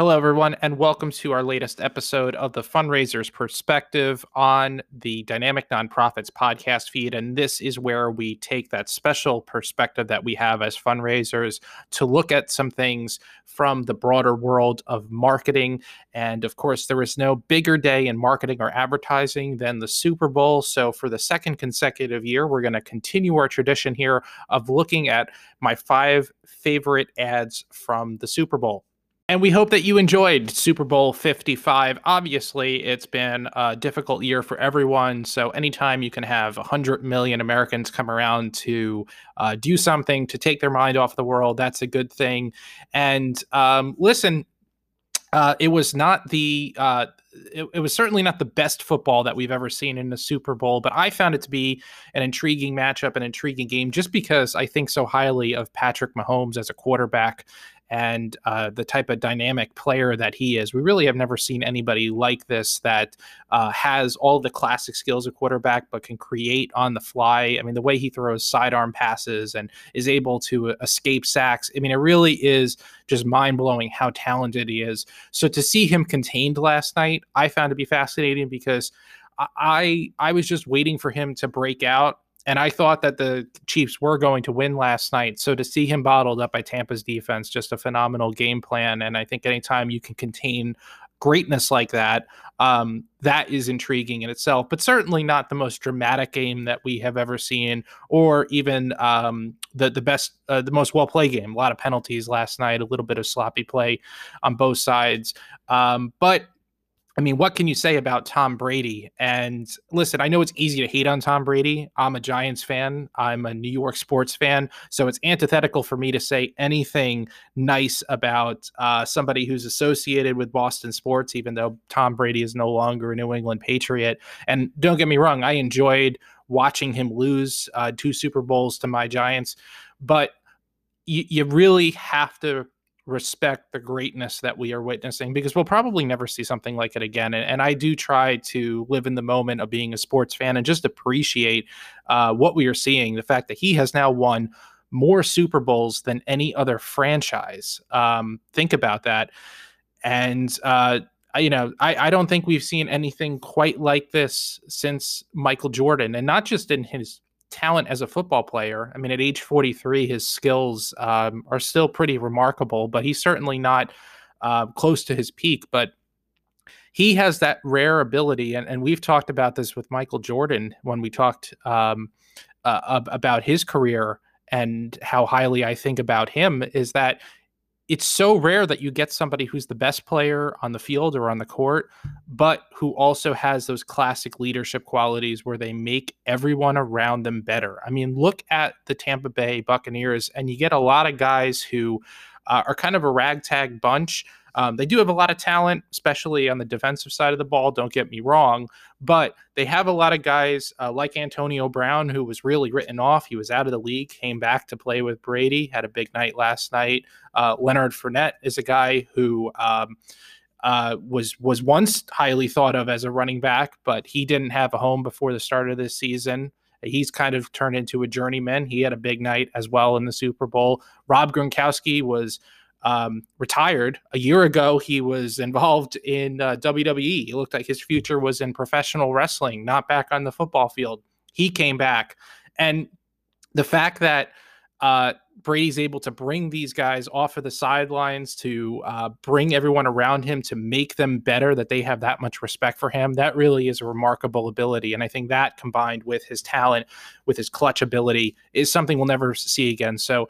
Hello, everyone, and welcome to our latest episode of the Fundraiser's Perspective on the Dynamic Nonprofits podcast feed. And this is where we take that special perspective that we have as fundraisers to look at some things from the broader world of marketing. And of course, there is no bigger day in marketing or advertising than the Super Bowl. So for the second consecutive year, we're going to continue our tradition here of looking at my 5 favorite ads from the Super Bowl. And we hope that you enjoyed Super Bowl 55. Obviously, it's been a difficult year for everyone. So anytime you can have 100 million Americans come around to do something to take their mind off the world, that's a good thing. And listen, it was not the... It was certainly not the best football that we've ever seen in the Super Bowl, but I found it to be an intriguing matchup, an intriguing game, just because I think so highly of Patrick Mahomes as a quarterback and the type of dynamic player that he is. We really have never seen anybody like this that has all the classic skills of quarterback, but can create on the fly. I mean, the way he throws sidearm passes and is able to escape sacks. I mean, it really is just mind-blowing how talented he is. So to see him contained last night, I found to be fascinating because I was just waiting for him to break out, and I thought that the Chiefs were going to win last night. So to see him bottled up by Tampa's defense, just a phenomenal game plan. And I think anytime you can contain greatness like that, that is intriguing in itself, but certainly not the most dramatic game that we have ever seen, or even the most well-played game. A lot of penalties last night, a little bit of sloppy play on both sides. But I mean, what can you say about Tom Brady? And listen, I know it's easy to hate on Tom Brady. I'm a Giants fan. I'm a New York sports fan. So it's antithetical for me to say anything nice about somebody who's associated with Boston sports, even though Tom Brady is no longer a New England Patriot. And don't get me wrong, I enjoyed watching him lose 2 Super Bowls to my Giants. But you really have to respect the greatness that we are witnessing, because we'll probably never see something like it again. And I do try to live in the moment of being a sports fan and just appreciate what we are seeing. The fact that he has now won more Super Bowls than any other franchise. Think about that. And, I don't think we've seen anything quite like this since Michael Jordan, and not just in his talent as a football player. I mean, at age 43, his skills are still pretty remarkable, but he's certainly not close to his peak. But he has that rare ability, and we've talked about this with Michael Jordan when we talked about his career and how highly I think about him, is that it's so rare that you get somebody who's the best player on the field or on the court, but who also has those classic leadership qualities where they make everyone around them better. I mean, look at the Tampa Bay Buccaneers, and you get a lot of guys who are kind of a ragtag bunch. They do have a lot of talent, especially on the defensive side of the ball, don't get me wrong, but they have a lot of guys like Antonio Brown, who was really written off. He was out of the league, came back to play with Brady, had a big night last night. Leonard Fournette is a guy who was once highly thought of as a running back, but he didn't have a home before the start of this season. He's kind of turned into a journeyman. He had a big night as well in the Super Bowl. Rob Gronkowski was retired a year ago. He was involved in WWE. It looked like his future was in professional wrestling, not back on the football field. He came back. And the fact that Brady's able to bring these guys off of the sidelines, to bring everyone around him, to make them better, that they have that much respect for him, that really is a remarkable ability. And I think that, combined with his talent, with his clutch ability, is something we'll never see again. So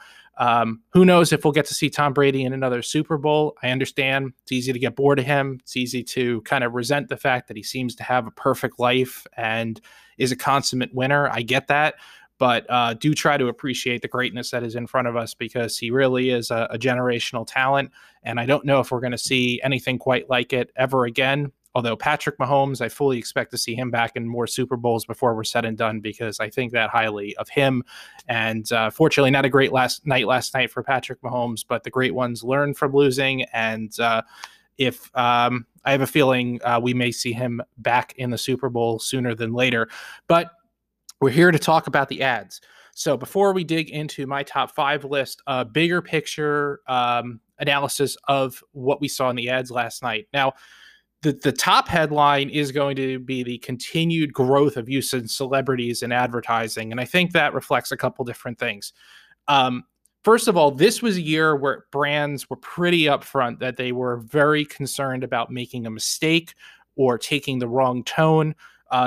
who knows if we'll get to see Tom Brady in another Super Bowl. I understand it's easy to get bored of him. It's easy to kind of resent the fact that he seems to have a perfect life and is a consummate winner. I get that. But do try to appreciate the greatness that is in front of us, because he really is a generational talent. And I don't know if we're going to see anything quite like it ever again. Although Patrick Mahomes, I fully expect to see him back in more Super Bowls before we're said and done, because I think that highly of him. And fortunately, not a great last night for Patrick Mahomes, but the great ones learn from losing. And if I have a feeling we may see him back in the Super Bowl sooner than later. But we're here to talk about the ads. So before we dig into my top 5 list, a bigger picture analysis of what we saw in the ads last night. Now, the top headline is going to be the continued growth of use in celebrities in advertising. And I think that reflects a couple different things. First of all, this was a year where brands were pretty upfront that they were very concerned about making a mistake or taking the wrong tone.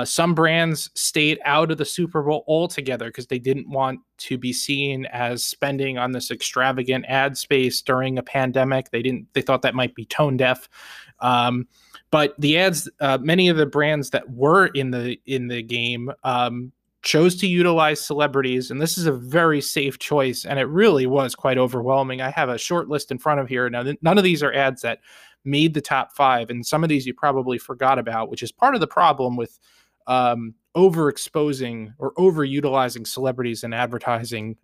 Some brands stayed out of the Super Bowl altogether because they didn't want to be seen as spending on this extravagant ad space during a pandemic. They thought that might be tone deaf. But the ads, many of the brands that were in the game chose to utilize celebrities, and this is a very safe choice, and it really was quite overwhelming. I have a short list in front of here. Now, none of these are ads that made the top five, and some of these you probably forgot about, which is part of the problem with overexposing or overutilizing celebrities in advertising.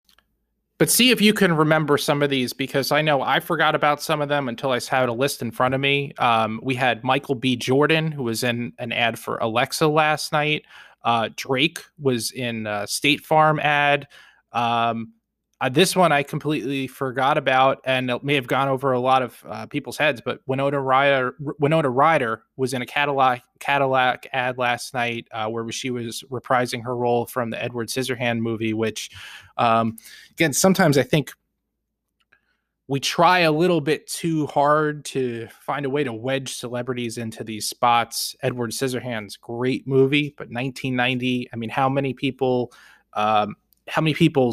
But see if you can remember some of these, because I know I forgot about some of them until I had a list in front of me. We had Michael B. Jordan, who was in an ad for Alexa last night. Drake was in a State Farm ad. This one I completely forgot about, and it may have gone over a lot of people's heads, but Winona Ryder was in a Cadillac ad last night where she was reprising her role from the Edward Scissorhands movie, which, again, sometimes I think we try a little bit too hard to find a way to wedge celebrities into these spots. Edward Scissorhands, great movie, but 1990, I mean, how many people's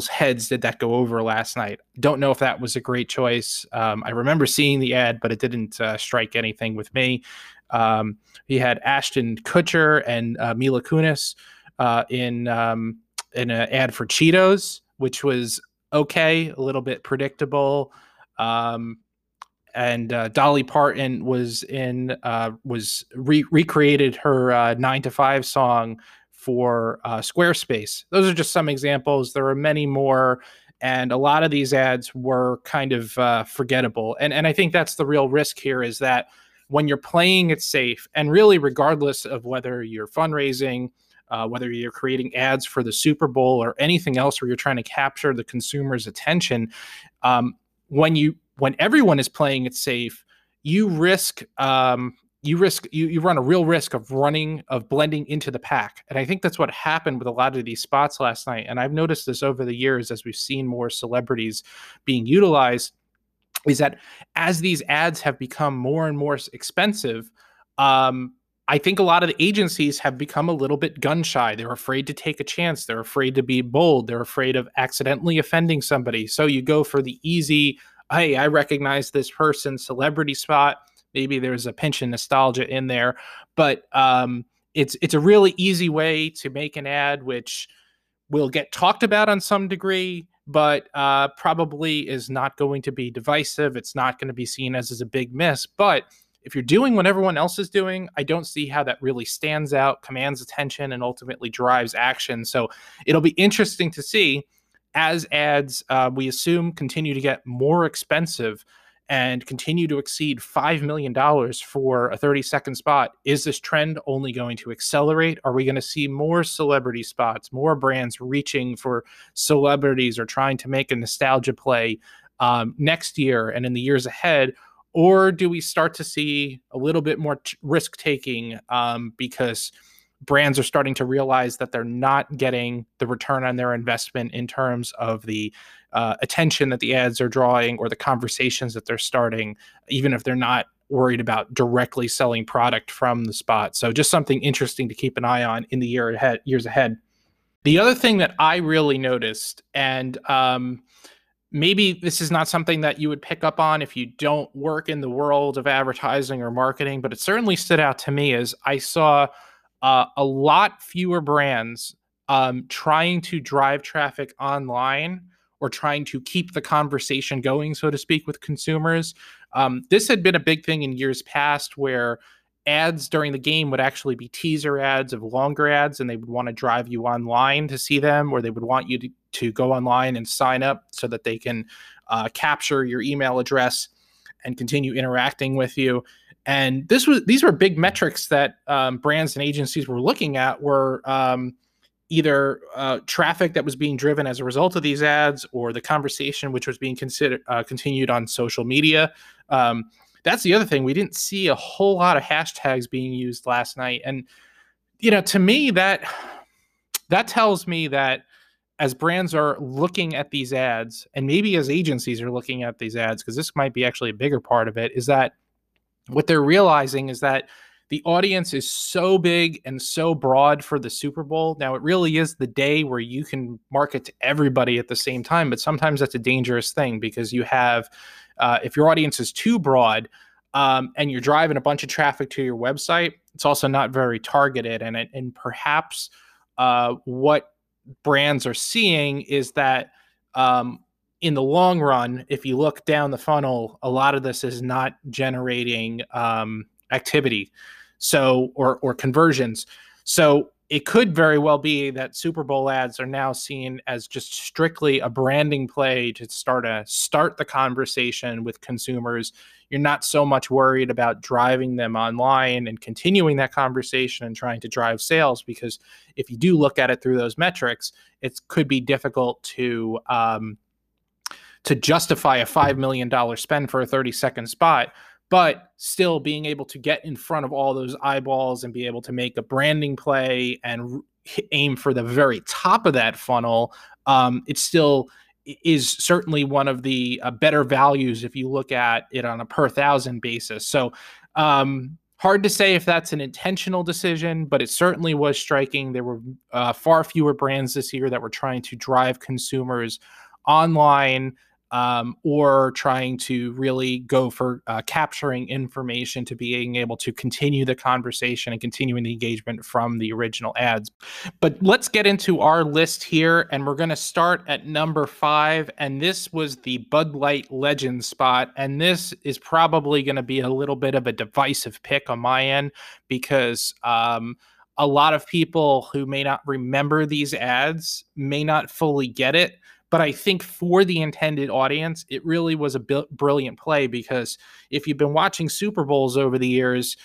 heads did that go over last night? Don't know if that was a great choice. I remember seeing the ad, but it didn't strike anything with me. He had Ashton Kutcher and Mila Kunis in an ad for Cheetos, which was okay, a little bit predictable. And Dolly Parton was in recreated her 9 to 5 song for Squarespace. Those are just some examples. There are many more, and a lot of these ads were kind of forgettable. And I think that's the real risk here, is that when you're playing it safe, and really regardless of whether you're fundraising, whether you're creating ads for the Super Bowl or anything else where you're trying to capture the consumer's attention, when everyone is playing it safe, you run a real risk of blending into the pack. And I think that's what happened with a lot of these spots last night. And I've noticed this over the years as we've seen more celebrities being utilized, is that as these ads have become more and more expensive, I think a lot of the agencies have become a little bit gun shy. They're afraid to take a chance. They're afraid to be bold. They're afraid of accidentally offending somebody. So you go for the easy, hey, I recognize this person, celebrity spot. Maybe there's a pinch of nostalgia in there, but it's a really easy way to make an ad, which will get talked about on some degree, but probably is not going to be divisive. It's not going to be seen as a big miss. But if you're doing what everyone else is doing, I don't see how that really stands out, commands attention, and ultimately drives action. So it'll be interesting to see as ads, we assume, continue to get more expensive and continue to exceed $5 million for a 30-second spot. Is this trend only going to accelerate? Are we going to see more celebrity spots, more brands reaching for celebrities or trying to make a nostalgia play next year and in the years ahead? Or do we start to see a little bit more risk-taking because brands are starting to realize that they're not getting the return on their investment in terms of the attention that the ads are drawing or the conversations that they're starting, even if they're not worried about directly selling product from the spot? So just something interesting to keep an eye on in the years ahead. The other thing that I really noticed, and maybe this is not something that you would pick up on if you don't work in the world of advertising or marketing, but it certainly stood out to me, is I saw a lot fewer brands trying to drive traffic online or trying to keep the conversation going, so to speak, with consumers. This had been a big thing in years past where ads during the game would actually be teaser ads of longer ads, and they would want to drive you online to see them, or they would want you to go online and sign up so that they can capture your email address and continue interacting with you. And these were big metrics that brands and agencies were looking at, were either traffic that was being driven as a result of these ads or the conversation which was being continued on social media. That's the other thing. We didn't see a whole lot of hashtags being used last night. And, you know, to me, that tells me that as brands are looking at these ads, and maybe as agencies are looking at these ads, because this might be actually a bigger part of it, is that what they're realizing is that the audience is so big and so broad for the Super Bowl. Now, it really is the day where you can market to everybody at the same time, but sometimes that's a dangerous thing because you have, if your audience is too broad and you're driving a bunch of traffic to your website, it's also not very targeted. And perhaps what brands are seeing is that in the long run, if you look down the funnel, a lot of this is not generating activity. So, or conversions. So it could very well be that Super Bowl ads are now seen as just strictly a branding play to start the conversation with consumers. You're not so much worried about driving them online and continuing that conversation and trying to drive sales, because if you do look at it through those metrics, it could be difficult to justify a $5 million spend for a 30-second spot, but still being able to get in front of all those eyeballs and be able to make a branding play and aim for the very top of that funnel. It still is certainly one of the better values if you look at it on a per thousand basis. So hard to say if that's an intentional decision, but it certainly was striking. There were far fewer brands this year that were trying to drive consumers online, or trying to really go for capturing information to being able to continue the conversation and continuing the engagement from the original ads. But let's get into our list here, and we're going to start at number 5, and this was the Bud Light Legends spot, and this is probably going to be a little bit of a divisive pick on my end, because a lot of people who may not remember these ads may not fully get it. But I think for the intended audience, it really was a brilliant play, because if you've been watching Super Bowls over the years,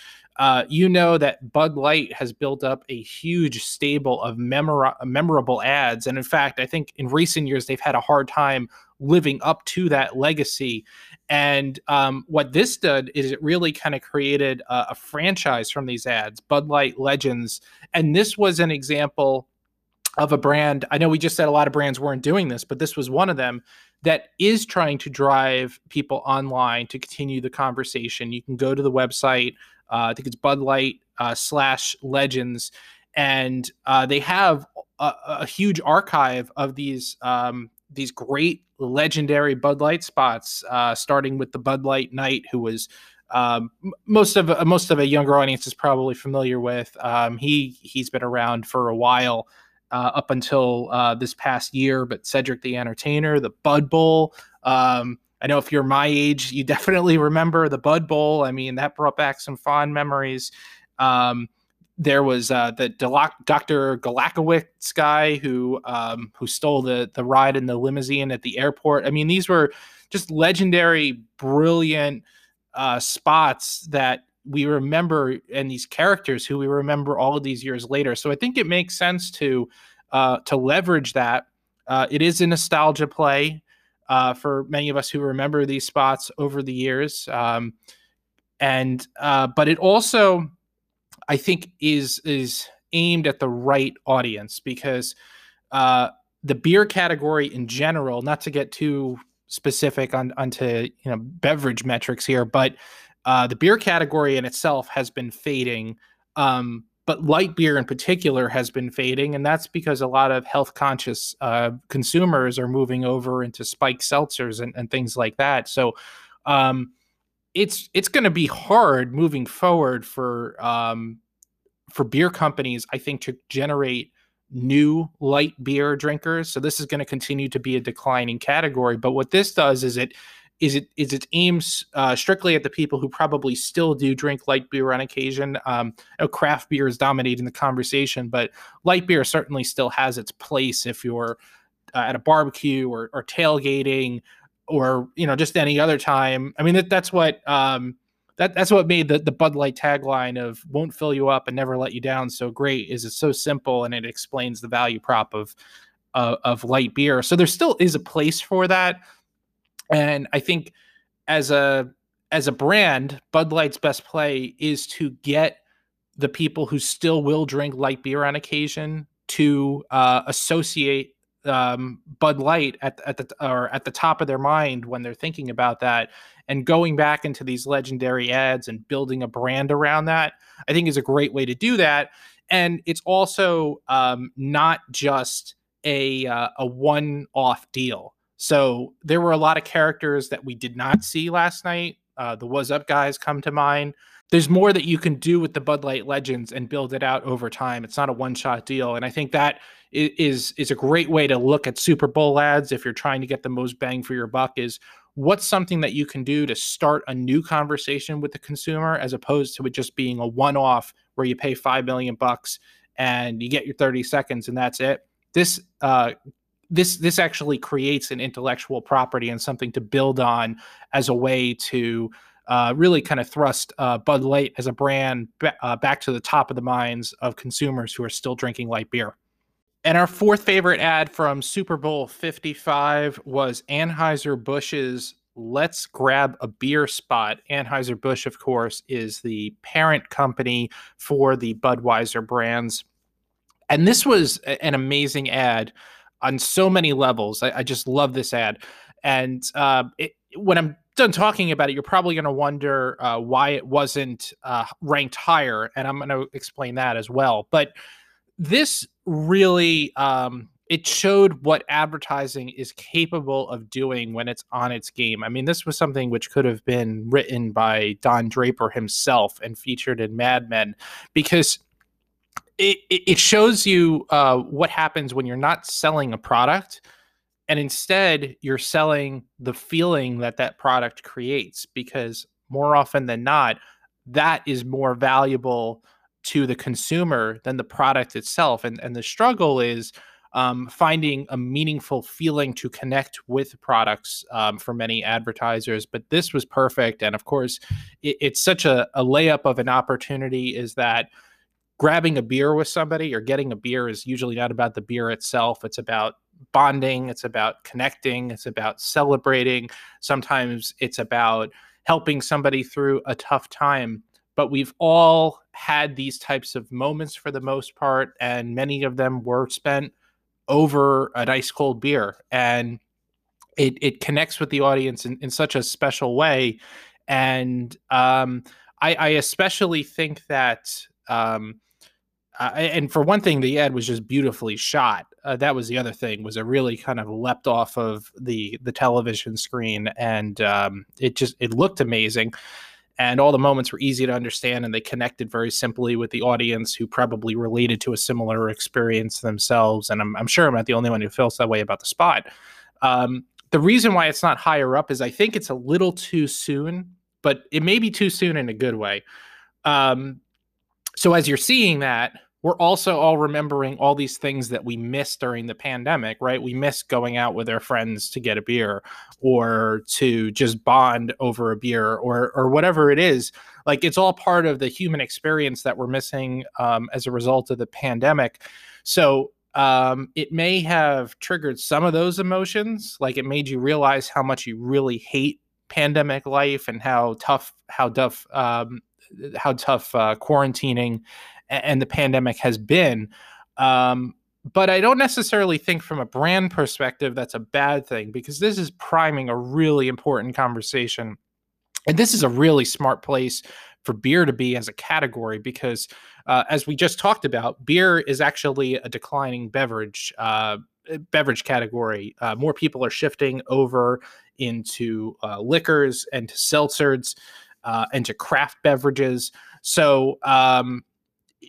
you know that Bud Light has built up a huge stable of memorable ads. And in fact, I think in recent years, they've had a hard time living up to that legacy. And what this did is it really kind of created a franchise from these ads, Bud Light Legends. And this was an example of a brand. I know we just said a lot of brands weren't doing this, but this was one of them that is trying to drive people online to continue the conversation. You can go to the website. I think it's Bud Light /legends. And they have a huge archive of these great legendary Bud Light spots, starting with the Bud Light Knight, who was most of a younger audience is probably familiar with. He's been around for a while, up until this past year, but Cedric the Entertainer, the Bud Bowl. I know if you're my age, you definitely remember the Bud Bowl. I mean, that brought back some fond memories. There was the Dr. Galakowicz guy who stole the ride in the limousine at the airport. I mean, these were just legendary, brilliant spots that we remember, and these characters who we remember all of these years later. So I think it makes sense to leverage that. It is a nostalgia play for many of us who remember these spots over the years. But it also, I think, is aimed at the right audience, because the beer category in general, not to get too specific onto beverage metrics here, but the beer category in itself has been fading, but light beer in particular has been fading, and that's because a lot of health-conscious consumers are moving over into spiked seltzers and things like that. So it's going to be hard moving forward for beer companies, I think, to generate new light beer drinkers. So this is going to continue to be a declining category. But what this does is it aims strictly at the people who probably still do drink light beer on occasion. Craft beer is dominating the conversation, but light beer certainly still has its place if you're at a barbecue or tailgating, or just any other time. I mean, that's what that's what made the Bud Light tagline of "won't fill you up and never let you down" so great. Is it's so simple, and it explains the value prop of light beer. So there still is a place for that, and I think as a brand, Bud Light's best play is to get the people who still will drink light beer on occasion to associate Bud Light at the top of their mind when they're thinking about that, and going back into these legendary ads and building a brand around that, I think is a great way to do that. And it's also not just a one-off deal. So there were a lot of characters that we did not see last night. The What's Up guys come to mind. There's more that you can do with the Bud Light Legends and build it out over time. It's not a one-shot deal. And I think that is a great way to look at Super Bowl ads if you're trying to get the most bang for your buck, is what's something that you can do to start a new conversation with the consumer, as opposed to it just being a one-off where you pay $5 million and you get your 30 seconds and that's it. This actually creates an intellectual property and something to build on as a way to really kind of thrust Bud Light as a brand back to the top of the minds of consumers who are still drinking light beer. And our fourth favorite ad from Super Bowl 55 was Anheuser-Busch's "Let's Grab a Beer" spot. Anheuser-Busch, of course, is the parent company for the Budweiser brands. And this was an amazing ad on so many levels. I just love this ad. And when I'm done talking about it, you're probably going to wonder why it wasn't ranked higher. And I'm going to explain that as well. But this really, it showed what advertising is capable of doing when it's on its game. I mean, this was something which could have been written by Don Draper himself and featured in Mad Men, because it shows you what happens when you're not selling a product, and instead you're selling the feeling that that product creates, because more often than not, that is more valuable to the consumer than the product itself. And the struggle is finding a meaningful feeling to connect with products for many advertisers. But this was perfect. And of course, it's such a layup of an opportunity, is that grabbing a beer with somebody or getting a beer is usually not about the beer itself. It's about bonding. It's about connecting. It's about celebrating. Sometimes it's about helping somebody through a tough time. But we've all had these types of moments for the most part, and many of them were spent over an ice cold beer. And it connects with the audience in such a special way. And I especially think that, and for one thing, the ad was just beautifully shot. That was the other thing, was it really kind of leapt off of the television screen, and it looked amazing. And all the moments were easy to understand, and they connected very simply with the audience, who probably related to a similar experience themselves. And I'm sure I'm not the only one who feels that way about the spot. The reason why it's not higher up is I think it's a little too soon, but it may be too soon in a good way. So as you're seeing that, we're also all remembering all these things that we missed during the pandemic, right? We missed going out with our friends to get a beer, or to just bond over a beer, or whatever it is. Like, it's all part of the human experience that we're missing as a result of the pandemic. So it may have triggered some of those emotions. Like, it made you realize how much you really hate pandemic life, and how tough quarantining and the pandemic has been. But I don't necessarily think from a brand perspective that's a bad thing, because this is priming a really important conversation. And this is a really smart place for beer to be as a category, because as we just talked about, beer is actually a declining beverage category. More people are shifting over into liquors and to seltzers and to craft beverages. So,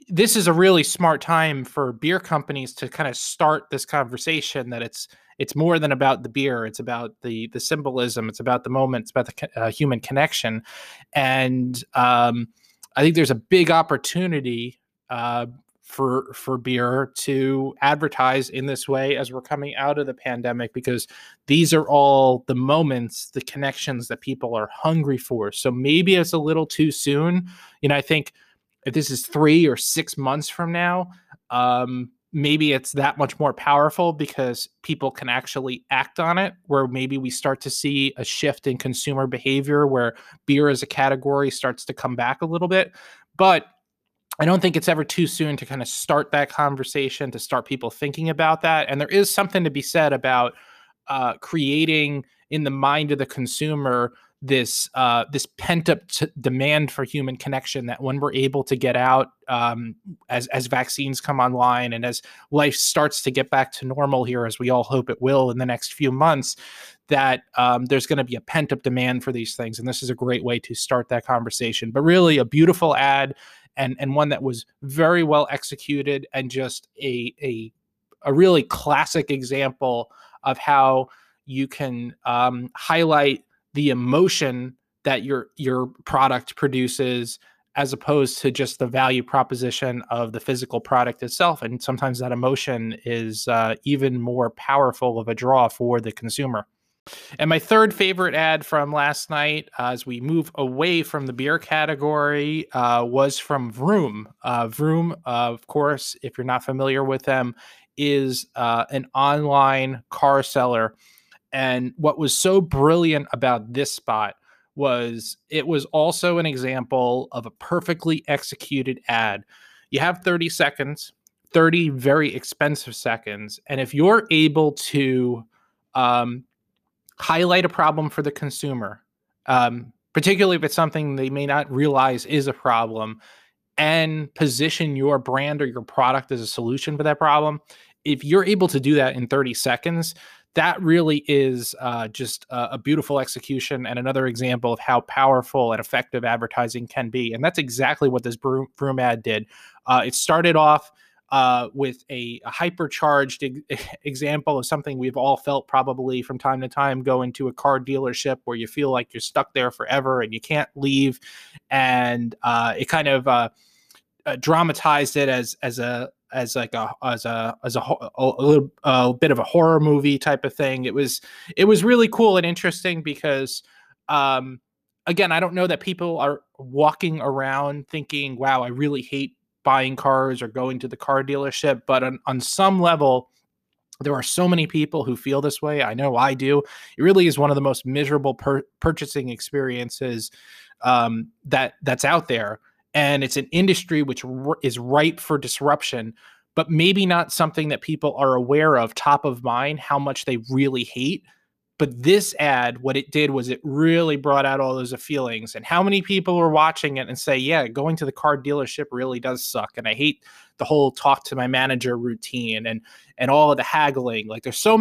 this is a really smart time for beer companies to kind of start this conversation, that it's more than about the beer. It's about the symbolism. It's about the moment. It's about the human connection. And I think there's a big opportunity for beer to advertise in this way as we're coming out of the pandemic, because these are all the moments, the connections that people are hungry for. So maybe it's a little too soon. You know, I think if this is 3 or 6 months from now, maybe it's that much more powerful because people can actually act on it, where maybe we start to see a shift in consumer behavior where beer as a category starts to come back a little bit. But I don't think it's ever too soon to kind of start that conversation, to start people thinking about that. And there is something to be said about creating in the mind of the consumer this this pent-up demand for human connection, that when we're able to get out as vaccines come online and as life starts to get back to normal here, as we all hope it will in the next few months, that there's going to be a pent-up demand for these things. And this is a great way to start that conversation. But really a beautiful ad, and one that was very well executed, and just a really classic example of how you can highlight the emotion that your product produces, as opposed to just the value proposition of the physical product itself. And sometimes that emotion is even more powerful of a draw for the consumer. And my third favorite ad from last night, as we move away from the beer category, was from Vroom. Vroom, of course, if you're not familiar with them, is an online car seller. And what was so brilliant about this spot was it was also an example of a perfectly executed ad. You have 30 seconds, 30 very expensive seconds. And if you're able to highlight a problem for the consumer, particularly if it's something they may not realize is a problem, and position your brand or your product as a solution for that problem, if you're able to do that in 30 seconds, that really is just a beautiful execution, and another example of how powerful and effective advertising can be. And that's exactly what this Vroom ad did. It started off with a hypercharged example of something we've all felt probably from time to time, going to a car dealership where you feel like you're stuck there forever and you can't leave. And it kind of dramatized it as a bit of a horror movie type of thing. It was really cool and interesting because, again, I don't know that people are walking around thinking, wow, I really hate buying cars or going to the car dealership. But on some level, there are so many people who feel this way. I know I do. It really is one of the most miserable purchasing experiences that's out there. And it's an industry which is ripe for disruption, but maybe not something that people are aware of top of mind, how much they really hate. But this ad, what it did was it really brought out all those feelings. And how many people are watching it and say, yeah, going to the car dealership really does suck. And I hate the whole talk to my manager routine and all of the haggling. Like there's so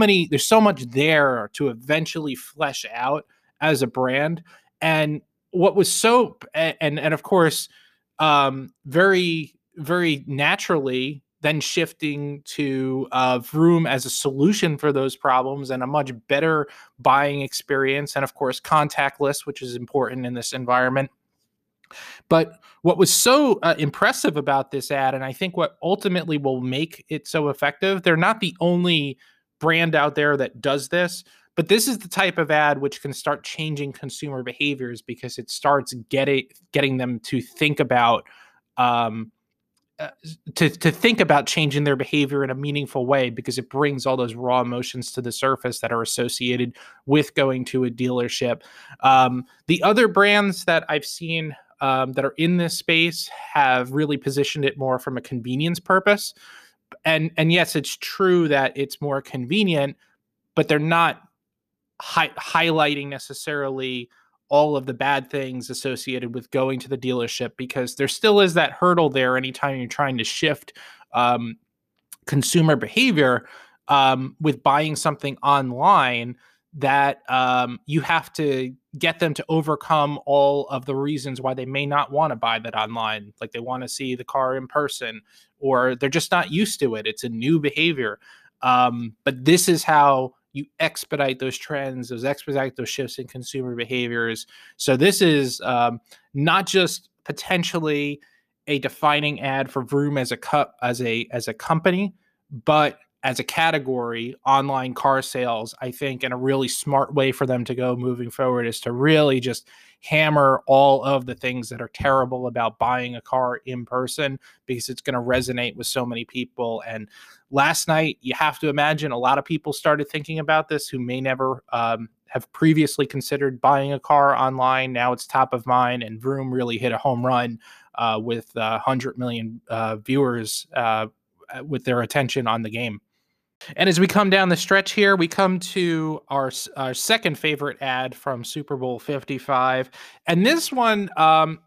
much there to eventually flesh out as a brand. And what was so, and of course, very, very naturally then shifting to Vroom as a solution for those problems and a much better buying experience. And of course, contactless, which is important in this environment. But what was so impressive about this ad, and I think what ultimately will make it so effective, they're not the only brand out there that does this, but this is the type of ad which can start changing consumer behaviors, because it starts getting them to think about changing their behavior in a meaningful way, because it brings all those raw emotions to the surface that are associated with going to a dealership. The other brands that I've seen that are in this space have really positioned it more from a convenience purpose. And yes, it's true that it's more convenient, but they're not highlighting necessarily all of the bad things associated with going to the dealership, because there still is that hurdle there anytime you're trying to shift consumer behavior with buying something online, that you have to get them to overcome all of the reasons why they may not want to buy that online. Like they want to see the car in person, or they're just not used to it. It's a new behavior. But this is how you expedite those trends, expedite those shifts in consumer behaviors. So this is not just potentially a defining ad for Vroom as a cup, as a company, but as a category, online car sales, I think, and a really smart way for them to go moving forward is to really just hammer all of the things that are terrible about buying a car in person, because it's going to resonate with so many people. And last night, you have to imagine a lot of people started thinking about this who may never have previously considered buying a car online. Now it's top of mind, and Vroom really hit a home run with 100 million viewers with their attention on the game. And as we come down the stretch here, we come to our second favorite ad from Super Bowl 55. And this one, I'm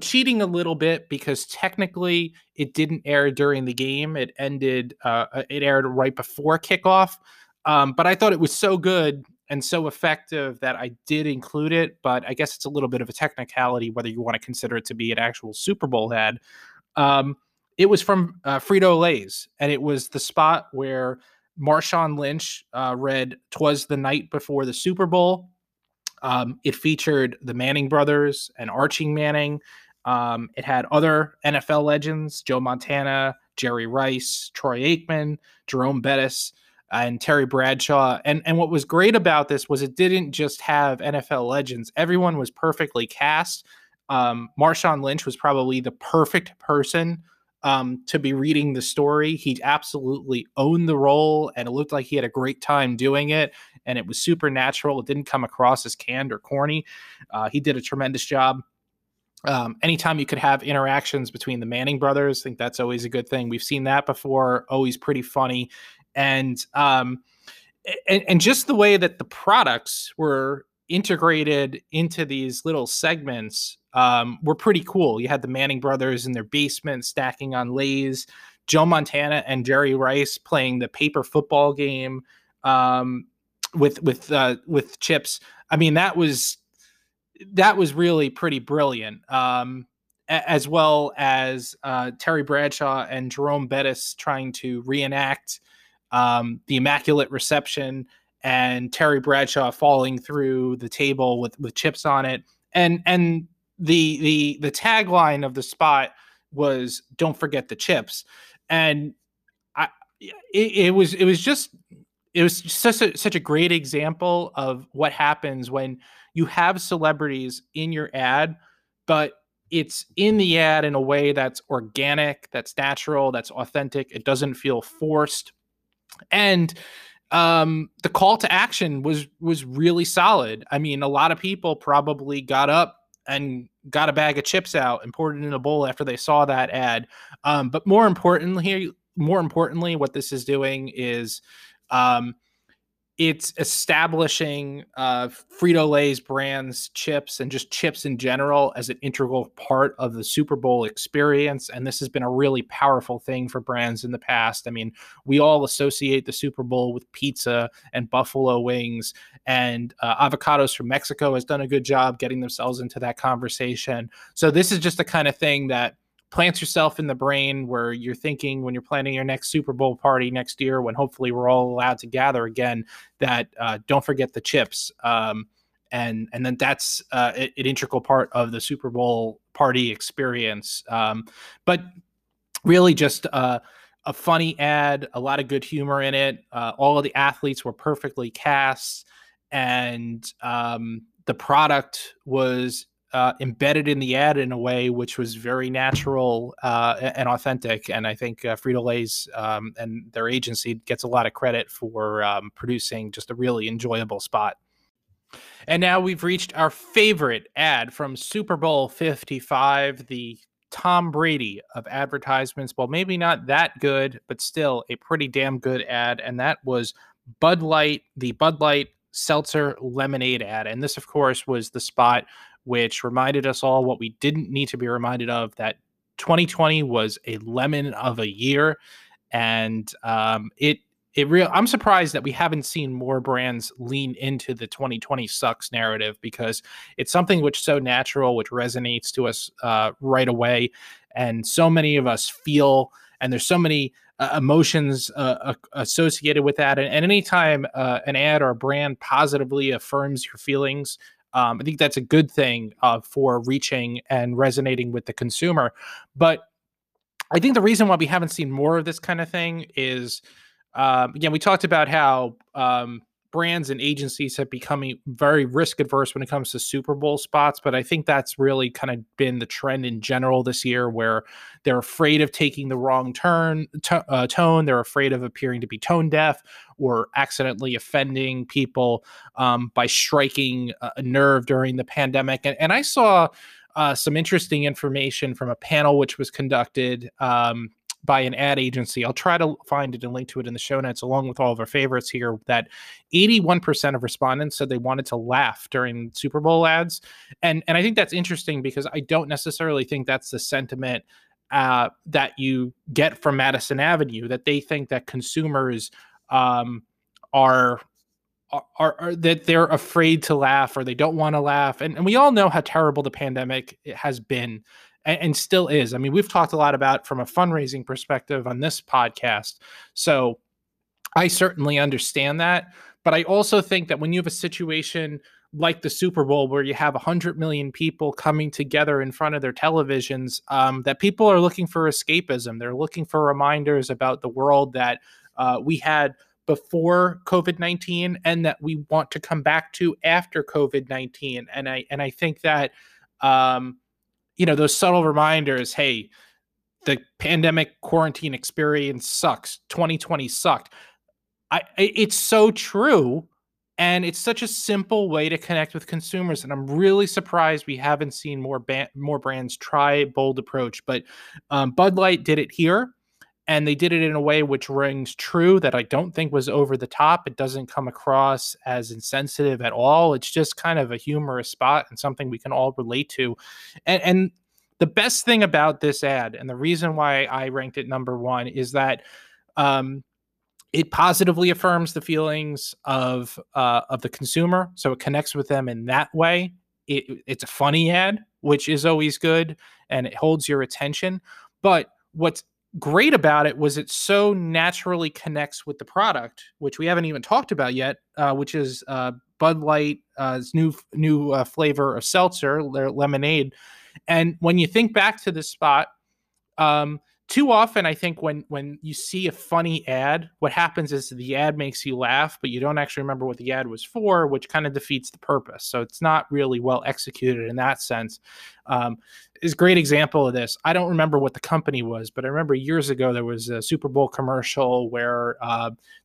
cheating a little bit because technically it didn't air during the game. It ended, it aired right before kickoff. But I thought it was so good and so effective that I did include it. But I guess it's a little bit of a technicality, whether you want to consider it to be an actual Super Bowl ad. It was from Frito-Lay's, and it was the spot where Marshawn Lynch read "'Twas the Night Before the Super Bowl." It featured the Manning brothers and Archie Manning. It had other NFL legends, Joe Montana, Jerry Rice, Troy Aikman, Jerome Bettis, and Terry Bradshaw. And what was great about this was it didn't just have NFL legends. Everyone was perfectly cast. Marshawn Lynch was probably the perfect person to be reading the story. He absolutely owned the role, and it looked like he had a great time doing it, and it was supernatural. It didn't come across as canned or corny. He did a tremendous job. Anytime you could have interactions between the Manning brothers, I think that's always a good thing. We've seen that before, always pretty funny. And just the way that the products were integrated into these little segments were pretty cool. You had the Manning brothers in their basement stacking on Lay's, Joe Montana and Jerry Rice playing the paper football game with chips. I mean, that was really pretty brilliant. As well as Terry Bradshaw and Jerome Bettis trying to reenact the Immaculate Reception, and Terry Bradshaw falling through the table with chips on it. And the tagline of the spot was "Don't forget the chips." And it was such a great example of what happens when you have celebrities in your ad, but it's in the ad in a way that's organic, that's natural, that's authentic. It doesn't feel forced. And the call to action was really solid. I mean, a lot of people probably got up and got a bag of chips out and poured it in a bowl after they saw that ad. But more importantly, what this is doing is it's establishing Frito-Lay's brands, chips, and just chips in general as an integral part of the Super Bowl experience. And this has been a really powerful thing for brands in the past. I mean, we all associate the Super Bowl with pizza and buffalo wings, and Avocados from Mexico has done a good job getting themselves into that conversation. So this is just the kind of thing that plants yourself in the brain where you're thinking when you're planning your next Super Bowl party next year, when hopefully we're all allowed to gather again, that don't forget the chips. And then that's an integral part of the Super Bowl party experience. But really just a funny ad, a lot of good humor in it. All of the athletes were perfectly cast, and the product was embedded in the ad in a way which was very natural and authentic. And I think Frito-Lay's and their agency gets a lot of credit for producing just a really enjoyable spot. And now we've reached our favorite ad from Super Bowl 55, the Tom Brady of advertisements. Well, maybe not that good, but still a pretty damn good ad. And that was Bud Light, the Bud Light Seltzer Lemonade ad. And this, of course, was the spot which reminded us all what we didn't need to be reminded of, that 2020 was a lemon of a year. And I'm surprised that we haven't seen more brands lean into the 2020 sucks narrative, because it's something which is so natural, which resonates to us right away. And so many of us feel, and there's so many emotions associated with that. And anytime an ad or a brand positively affirms your feelings, I think that's a good thing for reaching and resonating with the consumer. But I think the reason why we haven't seen more of this kind of thing is, again, we talked about how brands and agencies have become very risk adverse when it comes to Super Bowl spots. But I think that's really kind of been the trend in general this year, where they're afraid of taking the wrong tone. They're afraid of appearing to be tone deaf or accidentally offending people by striking a nerve during the pandemic. And I saw some interesting information from a panel which was conducted by an ad agency. I'll try to find it and link to it in the show notes, along with all of our favorites here, that 81% of respondents said they wanted to laugh during Super Bowl ads. And I think that's interesting, because I don't necessarily think that's the sentiment that you get from Madison Avenue, that they think that consumers are that they're afraid to laugh, or they don't want to laugh. And we all know how terrible the pandemic has been and still is. I mean, we've talked a lot about from a fundraising perspective on this podcast. So I certainly understand that. But I also think that when you have a situation like the Super Bowl, where you have 100 million people coming together in front of their televisions, that people are looking for escapism. They're looking for reminders about the world that we had before COVID-19 and that we want to come back to after COVID-19. And I think that, you know, those subtle reminders, hey, the pandemic quarantine experience sucks. 2020 sucked. It's so true. And it's such a simple way to connect with consumers. And I'm really surprised we haven't seen more brands try a bold approach. But Bud Light did it here. And they did it in a way which rings true, that I don't think was over the top. It doesn't come across as insensitive at all. It's just kind of a humorous spot and something we can all relate to. And the best thing about this ad, and the reason why I ranked it number one, is that it positively affirms the feelings of the consumer. So it connects with them in that way. It's a funny ad, which is always good, and it holds your attention. But what's great about it was it so naturally connects with the product, which we haven't even talked about yet, which is Bud Light's new flavor of seltzer, their lemonade. And when you think back to this spot, too often I think when you see a funny ad, what happens is the ad makes you laugh, but you don't actually remember what the ad was for, which kind of defeats the purpose. So it's not really well executed in that sense. Is a great example of this. I don't remember what the company was, but I remember years ago there was a Super Bowl commercial where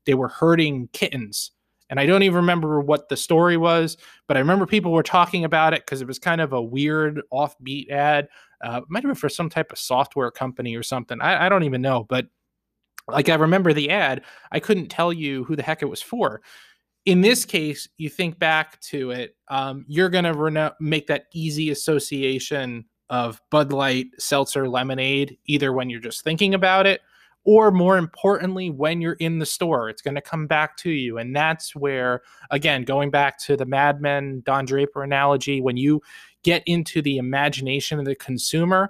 they were herding kittens. And I don't even remember what the story was, but I remember people were talking about it because it was kind of a weird offbeat ad. It might have been for some type of software company or something. I don't even know. But like, I remember the ad. I couldn't tell you who the heck it was for. In this case, you think back to it, you're going to make that easy association of Bud Light Seltzer Lemonade, either when you're just thinking about it, or more importantly, when you're in the store. It's going to come back to you. And that's where, again, going back to the Mad Men, Don Draper analogy, when you get into the imagination of the consumer,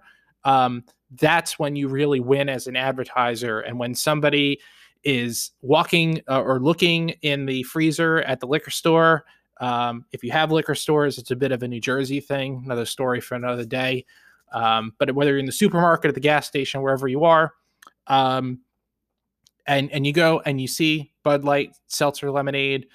that's when you really win as an advertiser. And when somebody is walking or looking in the freezer at the liquor store, if you have liquor stores, it's a bit of a New Jersey thing, another story for another day. But whether you're in the supermarket, at the gas station, wherever you are, and you go and you see Bud Light Seltzer Lemonade,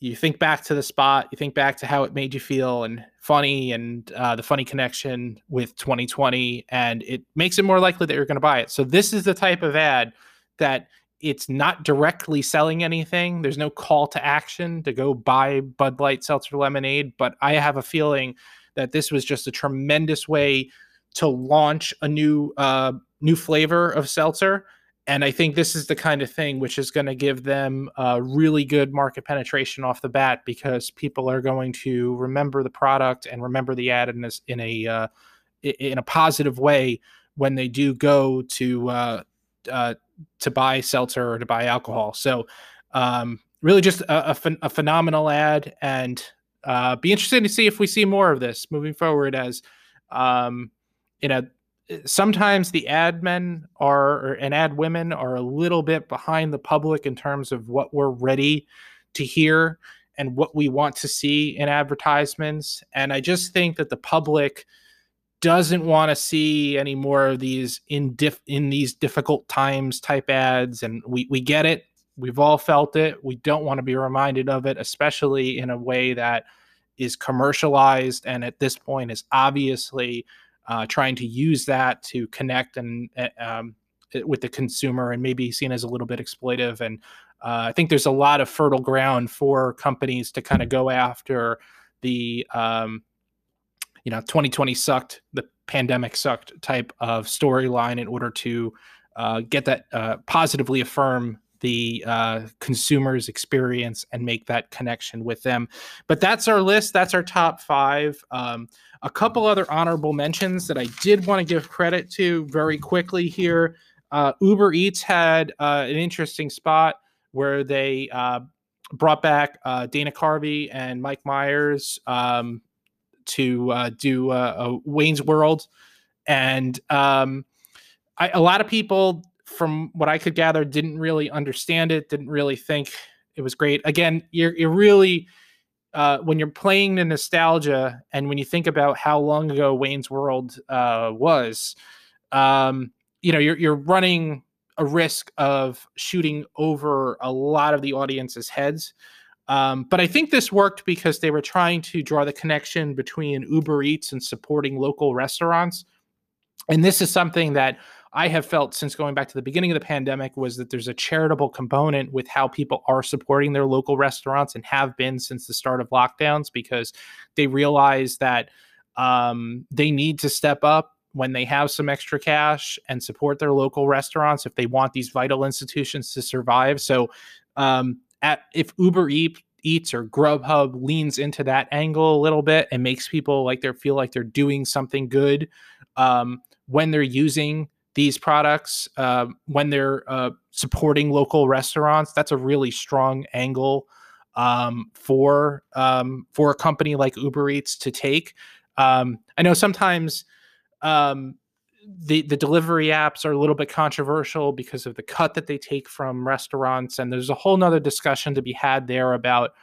you think back to the spot, you think back to how it made you feel, and funny, and the funny connection with 2020, and it makes it more likely that you're going to buy it. So this is the type of ad that it's not directly selling anything. There's no call to action to go buy Bud Light Seltzer Lemonade, but I have a feeling that this was just a tremendous way to launch a new flavor of seltzer. And I think this is the kind of thing which is going to give them a really good market penetration off the bat, because people are going to remember the product and remember the ad in a positive way when they do go to buy seltzer or to buy alcohol. So really just a phenomenal ad, and be interested to see if we see more of this moving forward, as sometimes the ad men and ad women are a little bit behind the public in terms of what we're ready to hear and what we want to see in advertisements. And I just think that the public doesn't want to see any more of these in these difficult times type ads. And we get it. We've all felt it. We don't want to be reminded of it, especially in a way that is commercialized and at this point is obviously trying to use that to connect and with the consumer and maybe seen as a little bit exploitive. And I think there's a lot of fertile ground for companies to kind of go after the, 2020 sucked, the pandemic sucked type of storyline in order to get that positively affirm the consumer's experience and make that connection with them. But that's our list. That's our top five. A couple other honorable mentions that I did want to give credit to very quickly here. Uber Eats had an interesting spot where they brought back Dana Carvey and Mike Myers to do Wayne's World. And a lot of people, from what I could gather, didn't really understand it, didn't really think it was great. Again, you're really, when you're playing the nostalgia and when you think about how long ago Wayne's World was, you're running a risk of shooting over a lot of the audience's heads. But I think this worked because they were trying to draw the connection between Uber Eats and supporting local restaurants. And this is something that I have felt since going back to the beginning of the pandemic was that there's a charitable component with how people are supporting their local restaurants and have been since the start of lockdowns, because they realize that they need to step up when they have some extra cash and support their local restaurants if they want these vital institutions to survive. So if Uber Eats or Grubhub leans into that angle a little bit and makes people like they feel like they're doing something good when they're using these products, when they're supporting local restaurants, that's a really strong angle for a company like Uber Eats to take. I know sometimes the delivery apps are a little bit controversial because of the cut that they take from restaurants, and there's a whole nother discussion to be had there about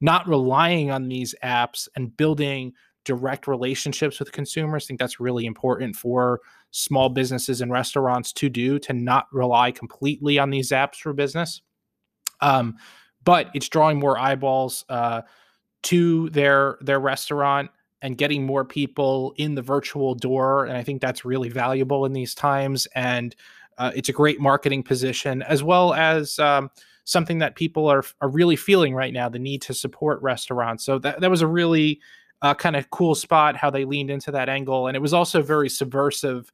not relying on these apps and building direct relationships with consumers. I think that's really important for small businesses and restaurants to do, to not rely completely on these apps for business. But it's drawing more eyeballs to their restaurant and getting more people in the virtual door. And I think that's really valuable in these times. And it's a great marketing position, as well as something that people are really feeling right now, the need to support restaurants. So that was a really kind of cool spot how they leaned into that angle. And it was also very subversive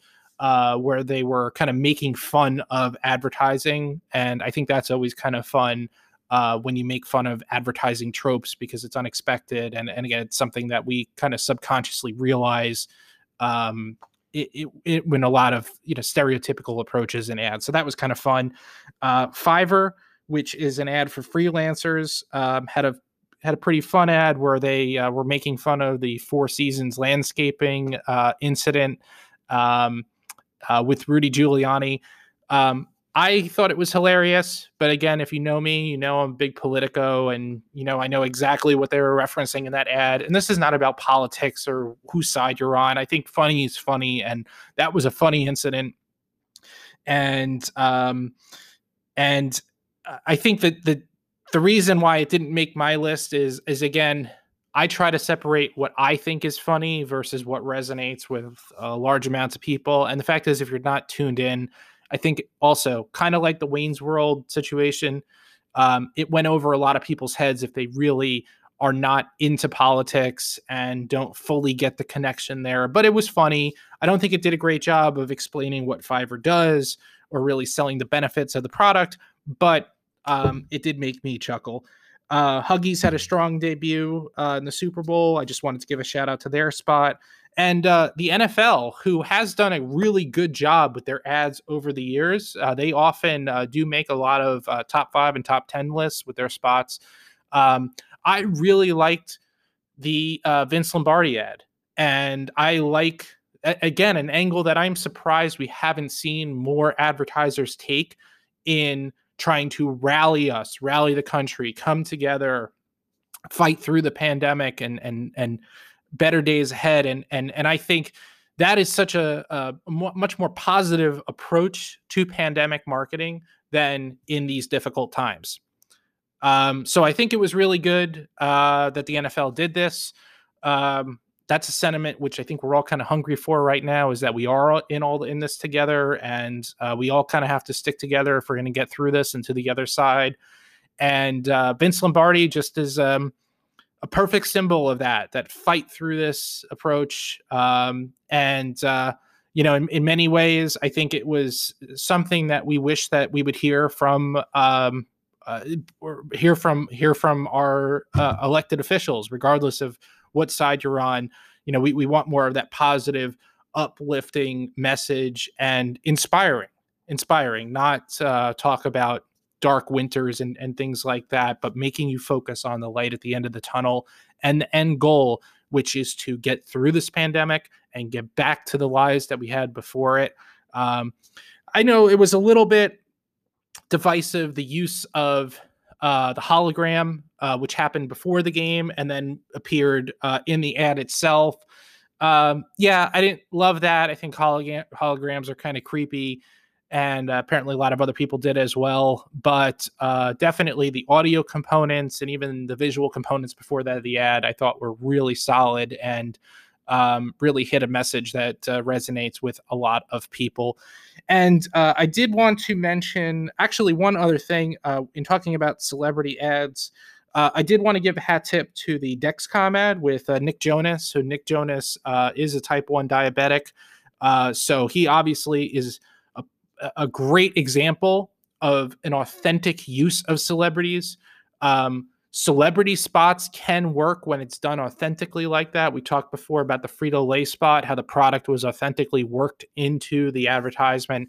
where they were kind of making fun of advertising. And I think that's always kind of fun when you make fun of advertising tropes, because it's unexpected. And again, it's something that we kind of subconsciously realize when a lot of stereotypical approaches in ads. So that was kind of fun. Fiverr, which is an ad for freelancers, had a pretty fun ad where they were making fun of the Four Seasons landscaping incident with Rudy Giuliani. I thought it was hilarious, but again, if you know me, you know I'm a big Politico, and I know exactly what they were referencing in that ad. And this is not about politics or whose side you're on. I think funny is funny, and that was a funny incident. And I think that the reason why it didn't make my list is again, I try to separate what I think is funny versus what resonates with large amounts of people. And the fact is, if you're not tuned in, I think also kind of like the Wayne's World situation, it went over a lot of people's heads if they really are not into politics and don't fully get the connection there. But it was funny. I don't think it did a great job of explaining what Fiverr does or really selling the benefits of the product, but it did make me chuckle. Huggies had a strong debut in the Super Bowl. I just wanted to give a shout out to their spot. And the NFL, who has done a really good job with their ads over the years. They often do make a lot of top 5 and top 10 lists with their spots. I really liked the Vince Lombardi ad. And I like, again, an angle that I'm surprised we haven't seen more advertisers take in trying to rally the country, come together, fight through the pandemic and better days ahead. And I think that is such a much more positive approach to pandemic marketing than in these difficult times. So I think it was really good that the NFL did this. That's a sentiment which I think we're all kind of hungry for right now, is that we are in this together, and we all kind of have to stick together if we're going to get through this and to the other side. And Vince Lombardi just is a perfect symbol of that fight through this approach. In many ways, I think it was something that we wish that we would hear from our elected officials, regardless of what side you're on. We want more of that positive, uplifting message and inspiring, not talk about dark winters and things like that, but making you focus on the light at the end of the tunnel and the end goal, which is to get through this pandemic and get back to the lives that we had before it. I know it was a little bit divisive, the use of the hologram, which happened before the game and then appeared in the ad itself. I didn't love that. I think holograms are kind of creepy, and apparently a lot of other people did as well. But definitely the audio components and even the visual components before that of the ad, I thought were really solid and really hit a message that resonates with a lot of people. And I did want to mention actually one other thing in talking about celebrity ads. I did want to give a hat tip to the Dexcom ad with Nick Jonas. So Nick Jonas is a type 1 diabetic. So he obviously is a great example of an authentic use of celebrities. Celebrity spots can work when it's done authentically like that. We talked before about the Frito-Lay spot, how the product was authentically worked into the advertisement.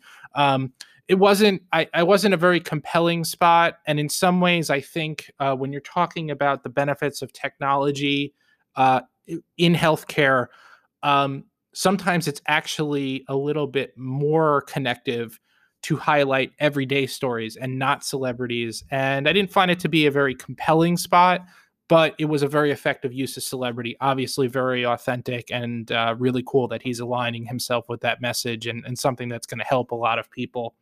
It wasn't a very compelling spot. And in some ways, I think when you're talking about the benefits of technology in healthcare, sometimes it's actually a little bit more connective to highlight everyday stories and not celebrities. And I didn't find it to be a very compelling spot, but it was a very effective use of celebrity, obviously very authentic, and really cool that he's aligning himself with that message and something that's going to help a lot of people.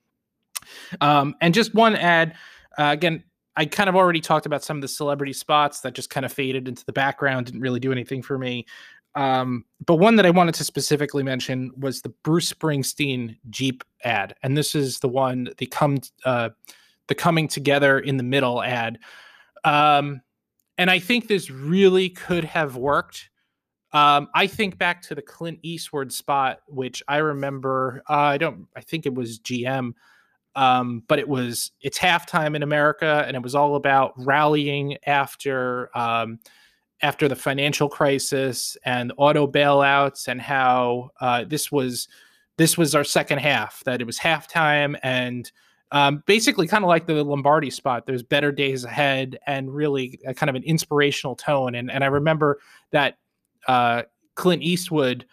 And just one ad, again, I kind of already talked about some of the celebrity spots that just kind of faded into the background, didn't really do anything for me. But one that I wanted to specifically mention was the Bruce Springsteen Jeep ad. And this is the one, the coming together in the middle ad. And I think this really could have worked. I think back to the Clint Eastwood spot, which I remember, I think it was GM. But it's halftime in America, and it was all about rallying after the financial crisis and auto bailouts, and how this was our second half, that it was halftime, and basically kind of like the Lombardi spot, there's better days ahead, and really a kind of an inspirational tone. And I remember that Clint Eastwood,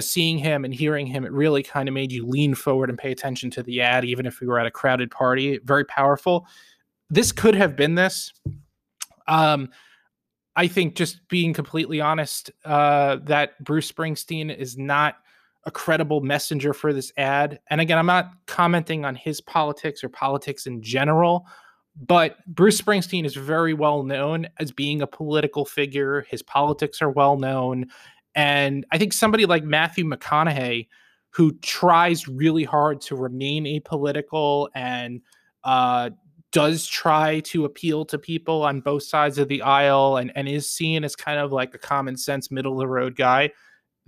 seeing him and hearing him, it really kind of made you lean forward and pay attention to the ad, even if we were at a crowded party. Very powerful. This could have been this. I think, just being completely honest, that Bruce Springsteen is not a credible messenger for this ad. And again, I'm not commenting on his politics or politics in general, but Bruce Springsteen is very well known as being a political figure. His politics are well known. And I think somebody like Matthew McConaughey, who tries really hard to remain apolitical and does try to appeal to people on both sides of the aisle and is seen as kind of like a common sense, middle of the road guy,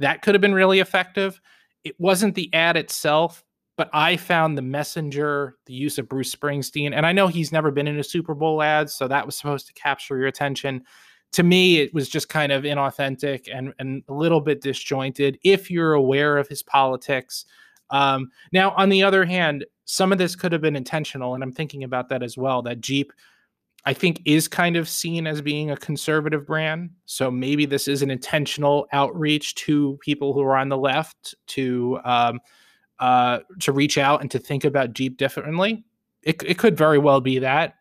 that could have been really effective. It wasn't the ad itself, but I found the messenger, the use of Bruce Springsteen, and I know he's never been in a Super Bowl ad, so that was supposed to capture your attention. To me, it was just kind of inauthentic and a little bit disjointed if you're aware of his politics. Now, on the other hand, some of this could have been intentional, and I'm thinking about that as well, that Jeep, I think, is kind of seen as being a conservative brand. So maybe this is an intentional outreach to people who are on the left to reach out and to think about Jeep differently. It could very well be that.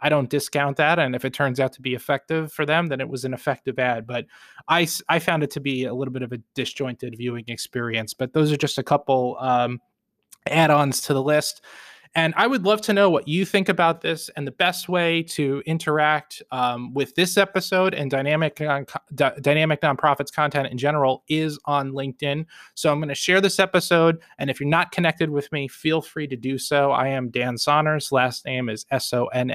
I don't discount that. And if it turns out to be effective for them, then it was an effective ad. But I found it to be a little bit of a disjointed viewing experience. But those are just a couple add-ons to the list. And I would love to know what you think about this, and the best way to interact with this episode and Dynamic Nonprofits content in general is on LinkedIn. So I'm going to share this episode, and if you're not connected with me, feel free to do so. I am Dan Sonners. Last name is Sonners.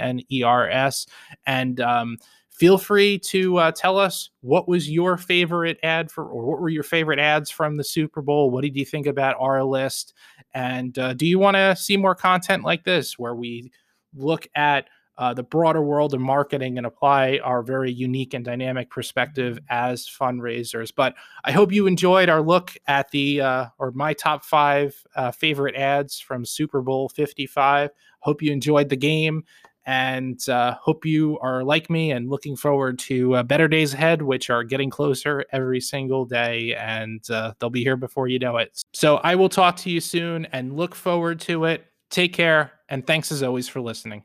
And feel free to tell us what was your favorite ad for, or what were your favorite ads from the Super Bowl? What did you think about our list? And do you want to see more content like this, where we look at the broader world of marketing and apply our very unique and dynamic perspective as fundraisers? But I hope you enjoyed our look at the or my top five favorite ads from Super Bowl 55. Hope you enjoyed the game. And hope you are like me and looking forward to better days ahead, which are getting closer every single day. And they'll be here before you know it. So I will talk to you soon and look forward to it. Take care. And thanks as always for listening.